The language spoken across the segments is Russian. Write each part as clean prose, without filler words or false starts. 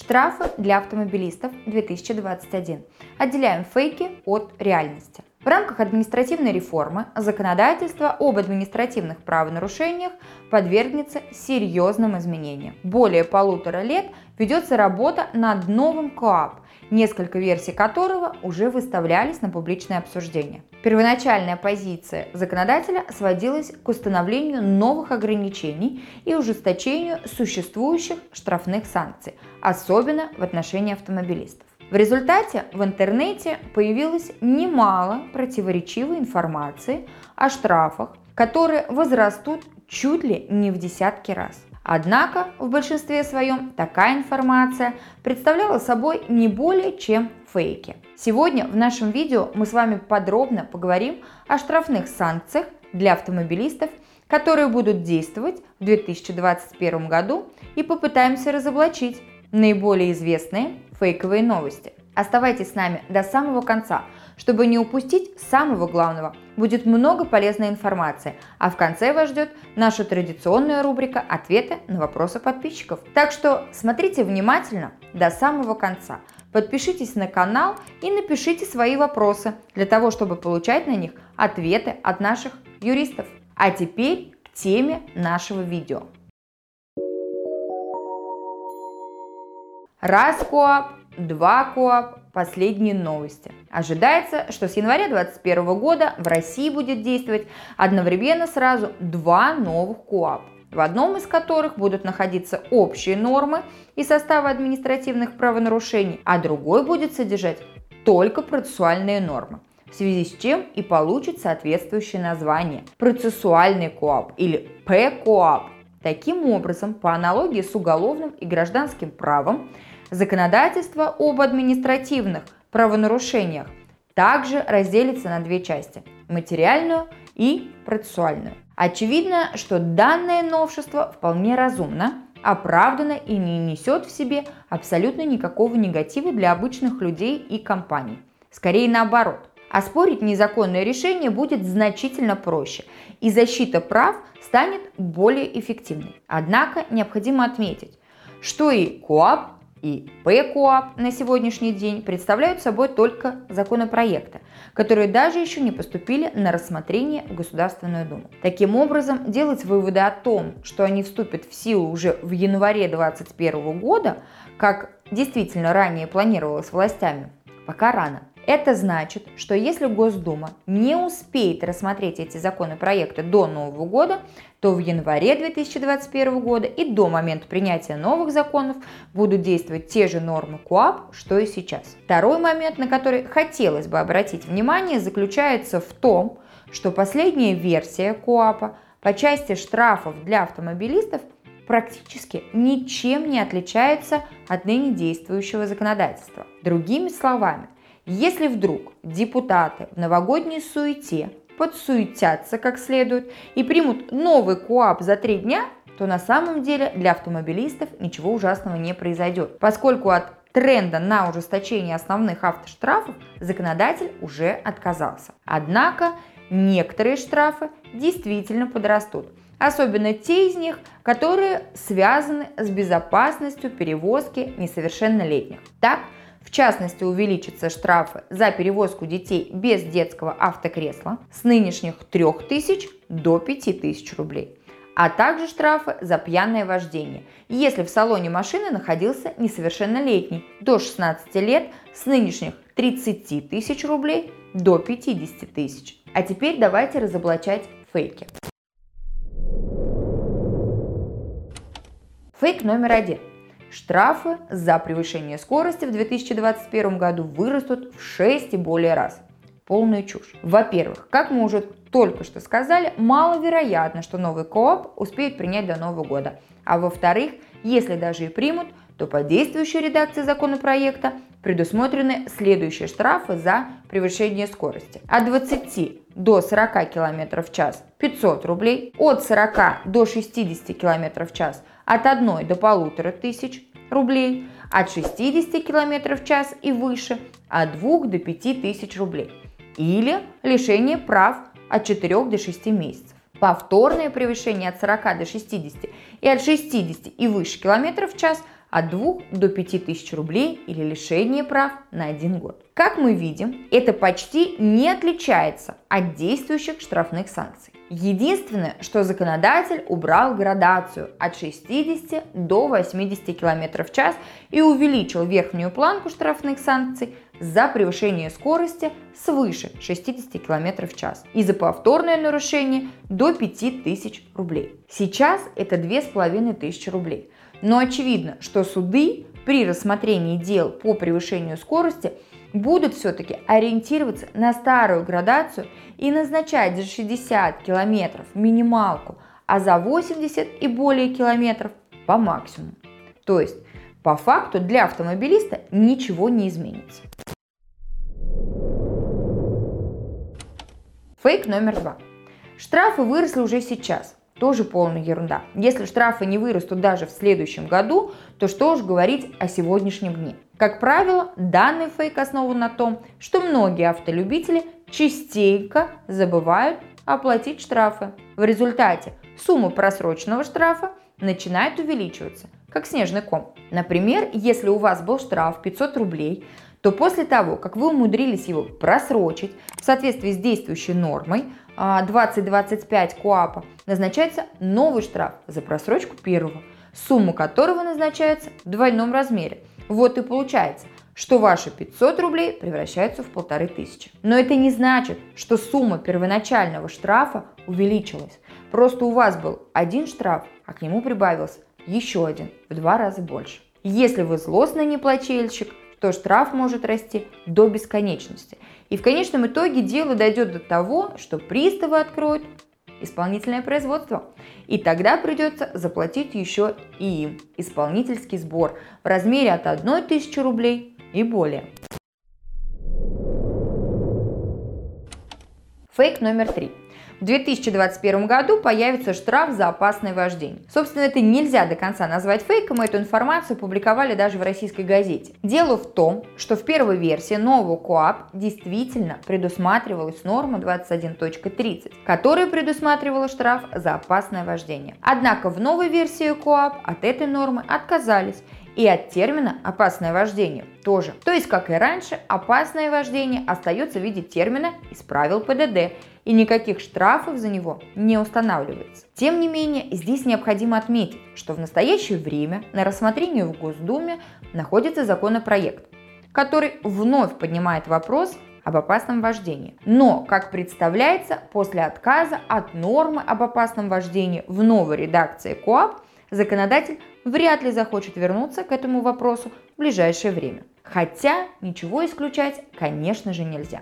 Штрафы для автомобилистов 2021. Отделяем фейки от реальности. В рамках административной реформы законодательство об административных правонарушениях подвергнется серьезным изменениям. Более 1,5 лет ведется работа над новым КОАП, несколько версий которого уже выставлялись на публичное обсуждение. Первоначальная позиция законодателя сводилась к установлению новых ограничений и ужесточению существующих штрафных санкций, особенно в отношении автомобилистов. В результате в интернете появилось немало противоречивой информации о штрафах, которые возрастут чуть ли не в десятки раз. Однако в большинстве своем такая информация представляла собой не более чем фейки. Сегодня в нашем видео мы с вами подробно поговорим о штрафных санкциях для автомобилистов, которые будут действовать в 2021 году, и попытаемся разоблачить наиболее известные фейковые новости. Оставайтесь с нами до самого конца, чтобы не упустить самого главного. Будет много полезной информации, а в конце вас ждет наша традиционная рубрика «Ответы на вопросы подписчиков». Так что смотрите внимательно до самого конца, подпишитесь на канал и напишите свои вопросы, для того чтобы получать на них ответы от наших юристов. А теперь к теме нашего видео. Раз КОАП, два КОАП. Последние новости. Ожидается, что с января 2021 года в России будет действовать одновременно сразу два новых КОАП, в одном из которых будут находиться общие нормы и составы административных правонарушений, а другой будет содержать только процессуальные нормы, в связи с чем и получит соответствующее название – процессуальный КОАП или ПКОАП. Таким образом, по аналогии с уголовным и гражданским правом, законодательство об административных правонарушениях также разделится на две части – материальную и процессуальную. Очевидно, что данное новшество вполне разумно, оправдано и не несет в себе абсолютно никакого негатива для обычных людей и компаний. Скорее наоборот. Оспорить незаконное решение будет значительно проще, и защита прав станет более эффективной. Однако необходимо отметить, что и КОАП, и ПКОАП на сегодняшний день представляют собой только законопроекты, которые даже еще не поступили на рассмотрение в Государственную Думу. Таким образом, делать выводы о том, что они вступят в силу уже в январе 2021 года, как действительно ранее планировалось властями, пока рано. Это значит, что если Госдума не успеет рассмотреть эти законопроекты до Нового года, то в январе 2021 года и до момента принятия новых законов будут действовать те же нормы КОАП, что и сейчас. Второй момент, на который хотелось бы обратить внимание, заключается в том, что последняя версия КОАПа по части штрафов для автомобилистов практически ничем не отличается от ныне действующего законодательства. Другими словами, если вдруг депутаты в новогодней суете подсуетятся как следует и примут новый КОАП за 3 дня, то на самом деле для автомобилистов ничего ужасного не произойдет, поскольку от тренда на ужесточение основных автоштрафов законодатель уже отказался. Однако некоторые штрафы действительно подрастут, особенно те из них, которые связаны с безопасностью перевозки несовершеннолетних. Так, в частности, увеличатся штрафы за перевозку детей без детского автокресла с нынешних 3000 до 5000 рублей, а также штрафы за пьяное вождение, если в салоне машины находился несовершеннолетний до 16 лет с нынешних 30 тысяч рублей до 50 тысяч. А теперь давайте разоблачать фейки. Фейк номер 1. Штрафы за превышение скорости в 2021 году вырастут в 6 и более раз. Полная чушь. Во-первых, как мы уже только что сказали, маловероятно, что новый КОАП успеют принять до Нового года. А во-вторых, если даже и примут, то по действующей редакции законопроекта предусмотрены следующие штрафы за превышение скорости. От 20 до 40 км в час – 500 рублей, от 40 до 60 км в час – от 1 до 1500 рублей, от 60 км в час и выше – от 2 до 5000 рублей, или лишение прав от 4 до 6 месяцев. Повторное превышение от 40 до 60 и от 60 и выше км в час – от 2 до 5 тысяч рублей или лишение прав на 1 год. Как мы видим, это почти не отличается от действующих штрафных санкций. Единственное, что законодатель убрал градацию от 60 до 80 км в час и увеличил верхнюю планку штрафных санкций за превышение скорости свыше 60 км в час и за повторное нарушение до 5000 рублей. Сейчас это 2500 рублей. Но очевидно, что суды при рассмотрении дел по превышению скорости будут все-таки ориентироваться на старую градацию и назначать за 60 км минималку, а за 80 и более километров по максимуму. То есть, по факту для автомобилиста ничего не изменится. Фейк номер 2. Штрафы выросли уже сейчас. Тоже полная ерунда. Если штрафы не вырастут даже в следующем году, то что уж говорить о сегодняшнем дне. Как правило, данный фейк основан на том, что многие автолюбители частенько забывают оплатить штрафы. В результате сумма просроченного штрафа начинает увеличиваться, как снежный ком. Например, если у вас был штраф 500 рублей, то после того, как вы умудрились его просрочить, в соответствии с действующей нормой 2025 КОАПа назначается новый штраф за просрочку первого, сумма которого назначается в двойном размере. Вот и получается, что ваши 500 рублей превращаются в 1500. Но это не значит, что сумма первоначального штрафа увеличилась. Просто у вас был один штраф, а к нему прибавился еще один в 2 раза больше. Если вы злостный неплательщик, то штраф может расти до бесконечности. И в конечном итоге дело дойдет до того, что приставы откроют исполнительное производство. И тогда придется заплатить еще и им исполнительский сбор в размере от 1000 рублей и более. Фейк номер 3. В 2021 году появится штраф за опасное вождение. Собственно, это нельзя до конца назвать фейком, эту информацию публиковали даже в российской газете. Дело в том, что в первой версии нового КОАП действительно предусматривалась норма 21.30, которая предусматривала штраф за опасное вождение. Однако в новой версии КОАП от этой нормы отказались и от термина «опасное вождение» тоже. То есть, как и раньше, опасное вождение остается в виде термина из правил ПДД, и никаких штрафов за него не устанавливается. Тем не менее, здесь необходимо отметить, что в настоящее время на рассмотрении в Госдуме находится законопроект, который вновь поднимает вопрос об опасном вождении. Но, как представляется, после отказа от нормы об опасном вождении в новой редакции КОАП законодатель вряд ли захочет вернуться к этому вопросу в ближайшее время. Хотя ничего исключать, конечно же, нельзя.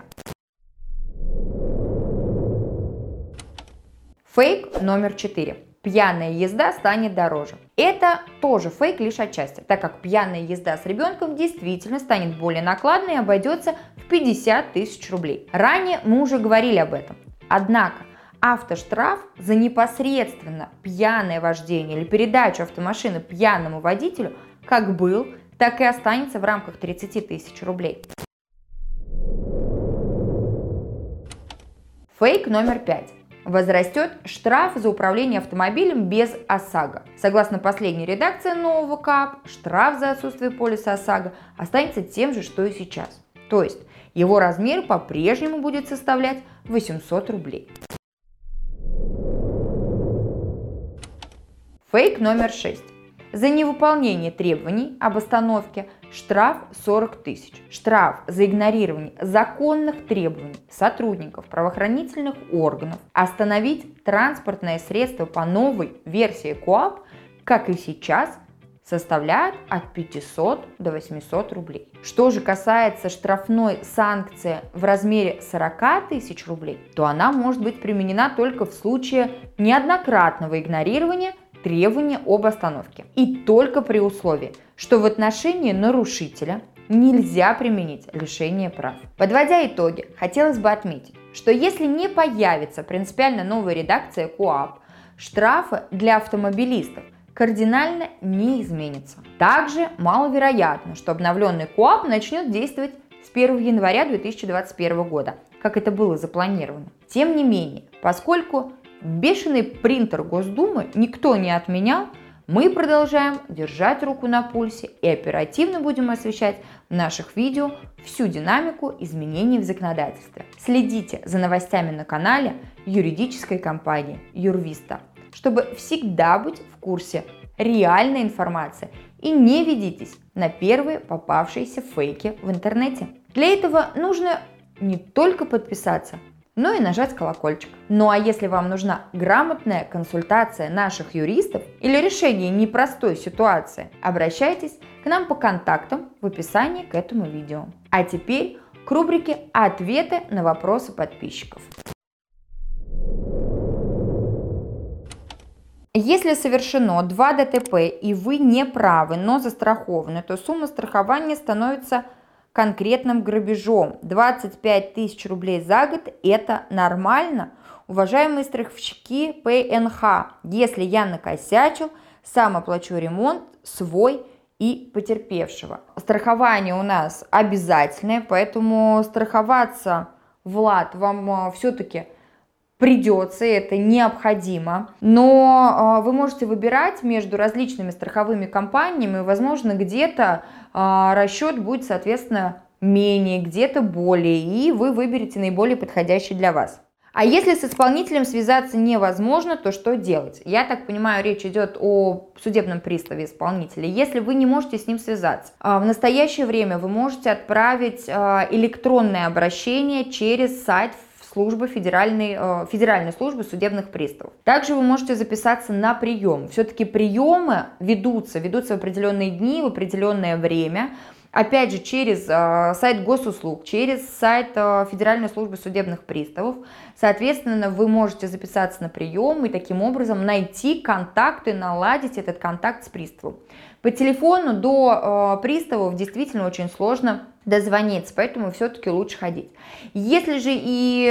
Фейк номер 4. Пьяная езда станет дороже. Это тоже фейк лишь отчасти, так как пьяная езда с ребенком действительно станет более накладной и обойдется в 50 000 рублей. Ранее мы уже говорили об этом. Однако автоштраф за непосредственно пьяное вождение или передачу автомашины пьяному водителю как был, так и останется в рамках 30 000 рублей. Фейк номер 5. Возрастет штраф за управление автомобилем без ОСАГО. Согласно последней редакции нового КОАП, штраф за отсутствие полиса ОСАГО останется тем же, что и сейчас. То есть его размер по-прежнему будет составлять 800 рублей. Фейк номер 6. За невыполнение требований об остановке штраф 40 000. Штраф за игнорирование законных требований сотрудников правоохранительных органов остановить транспортное средство по новой версии КОАП, как и сейчас, составляет от 500 до 800 рублей. Что же касается штрафной санкции в размере 40 000 рублей, то она может быть применена только в случае неоднократного игнорирования требования об остановке. И только при условии, что в отношении нарушителя нельзя применить лишение прав. Подводя итоги, хотелось бы отметить, что если не появится принципиально новая редакция КОАП, штрафы для автомобилистов кардинально не изменятся. Также маловероятно, что обновленный КОАП начнет действовать с 1 января 2021 года, как это было запланировано. Тем не менее, поскольку бешеный принтер Госдумы никто не отменял, мы продолжаем держать руку на пульсе и оперативно будем освещать в наших видео всю динамику изменений в законодательстве. Следите за новостями на канале юридической компании Юрвиста, чтобы всегда быть в курсе реальной информации и не ведитесь на первые попавшиеся фейки в интернете. Для этого нужно не только подписаться, но и нажать колокольчик. Ну а если вам нужна грамотная консультация наших юристов или решение непростой ситуации, обращайтесь к нам по контактам в описании к этому видео. А теперь к рубрике «Ответы на вопросы подписчиков». Если совершено 2 ДТП и вы не правы, но застрахованы, то сумма страхования становится конкретным грабежом. 25 тысяч рублей за год – это нормально? Уважаемые страховщики ПНХ, если я накосячил, сам оплачу ремонт свой и потерпевшего. Страхование у нас обязательное, поэтому страховаться, Влад, вам все-таки придется, это необходимо, но вы можете выбирать между различными страховыми компаниями, возможно, где-то расчет будет, соответственно, менее, где-то более, и вы выберете наиболее подходящий для вас. А если с исполнителем связаться невозможно, то что делать? Я так понимаю, речь идет о судебном приставе исполнителя. Если вы не можете с ним связаться, в настоящее время вы можете отправить электронное обращение через сайт службы Федеральной службы судебных приставов. Также вы можете записаться на прием. Все-таки приемы ведутся в определенные дни, в определенное время. Опять же, через сайт госуслуг, через сайт Федеральной службы судебных приставов. Соответственно, вы можете записаться на прием и таким образом найти контакты, наладить этот контакт с приставом. По телефону до приставов действительно очень сложно дозвониться, поэтому все-таки лучше ходить. Если же и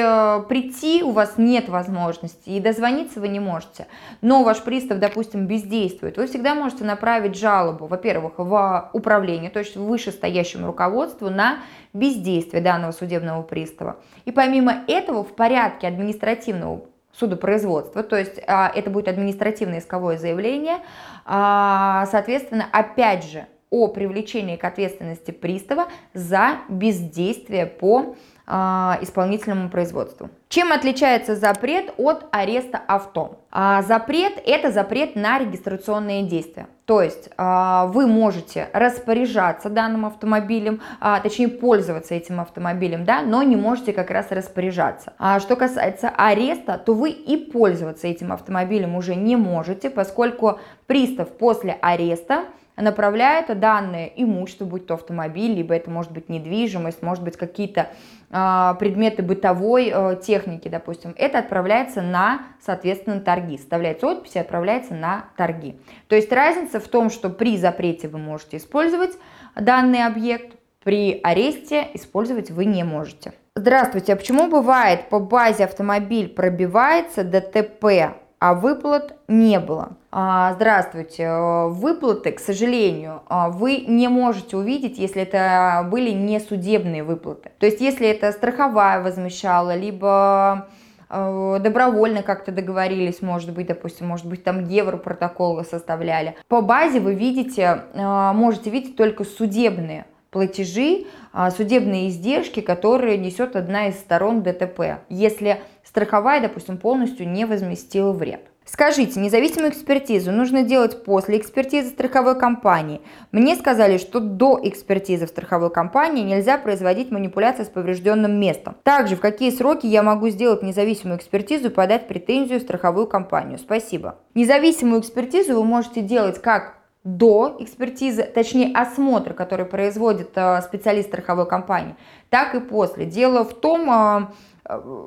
прийти у вас нет возможности, и дозвониться вы не можете, но ваш пристав, допустим, бездействует, вы всегда можете направить жалобу, во-первых, в управление, то есть вышестоящему руководству на бездействие данного судебного пристава. И помимо этого, в порядке административного судопроизводства, то есть это будет административное исковое заявление, соответственно, опять же, о привлечении к ответственности пристава за бездействие по исполнительному производству. Чем отличается запрет от ареста авто? Запрет – это запрет на регистрационные действия. То есть вы можете распоряжаться данным автомобилем, точнее пользоваться этим автомобилем, да, но не можете как раз распоряжаться. Что касается ареста, то вы и пользоваться этим автомобилем уже не можете, поскольку пристав после ареста направляет данное имущество, будь то автомобиль, либо это может быть недвижимость, может быть какие-то предметы бытовой техники, допустим, это отправляется на, соответственно, торги, составляется отпись и отправляется на торги. То есть разница в том, что при запрете вы можете использовать данный объект, при аресте использовать вы не можете. Здравствуйте, а почему бывает по базе автомобиль пробивается ДТП, а выплат не было? Здравствуйте, выплаты, к сожалению, вы не можете увидеть, если это были не судебные выплаты. То есть, если это страховая возмещала, либо добровольно как-то договорились, может быть, допустим, может быть, там европротоколы составляли. По базе вы видите, можете видеть только судебные платежи, судебные издержки, которые несет одна из сторон ДТП, если страховая, допустим, полностью не возместила вред. Скажите, независимую экспертизу нужно делать после экспертизы страховой компании. Мне сказали, что до экспертизы в страховой компании нельзя производить манипуляции с поврежденным местом. Также, в какие сроки я могу сделать независимую экспертизу и подать претензию в страховую компанию? Спасибо. Независимую экспертизу вы можете делать как до экспертизы, точнее осмотра, который производит специалист страховой компании, так и после. Дело в том,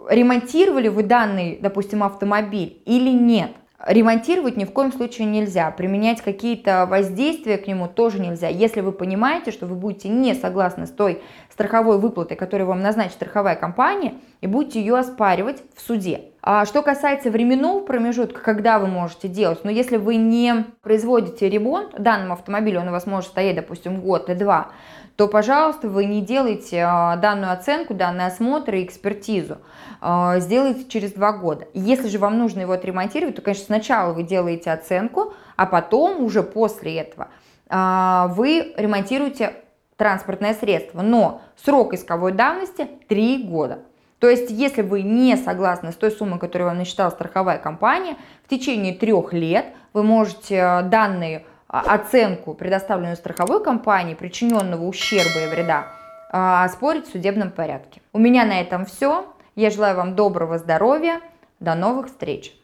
ремонтировали вы данный, допустим, автомобиль или нет. Ремонтировать ни в коем случае нельзя, применять какие-то воздействия к нему тоже нельзя. Если вы понимаете, что вы будете не согласны с той страховой выплатой, которую вам назначит страховая компания, и будете ее оспаривать в суде. А что касается временного промежутка, когда вы можете делать, но если вы не производите ремонт данному автомобилю, он у вас может стоять, допустим, год и два, то, пожалуйста, вы не делайте данную оценку, данный осмотр и экспертизу. Сделайте через 2 года. Если же вам нужно его отремонтировать, то, конечно, сначала вы делаете оценку, а потом уже после этого вы ремонтируете транспортное средство, но срок исковой давности 3 года. То есть, если вы не согласны с той суммой, которую вам насчитала страховая компания, в течение 3 лет вы можете данную оценку, предоставленную страховой компанией, причиненного ущерба и вреда, оспорить в судебном порядке. У меня на этом все. Я желаю вам доброго здоровья. До новых встреч!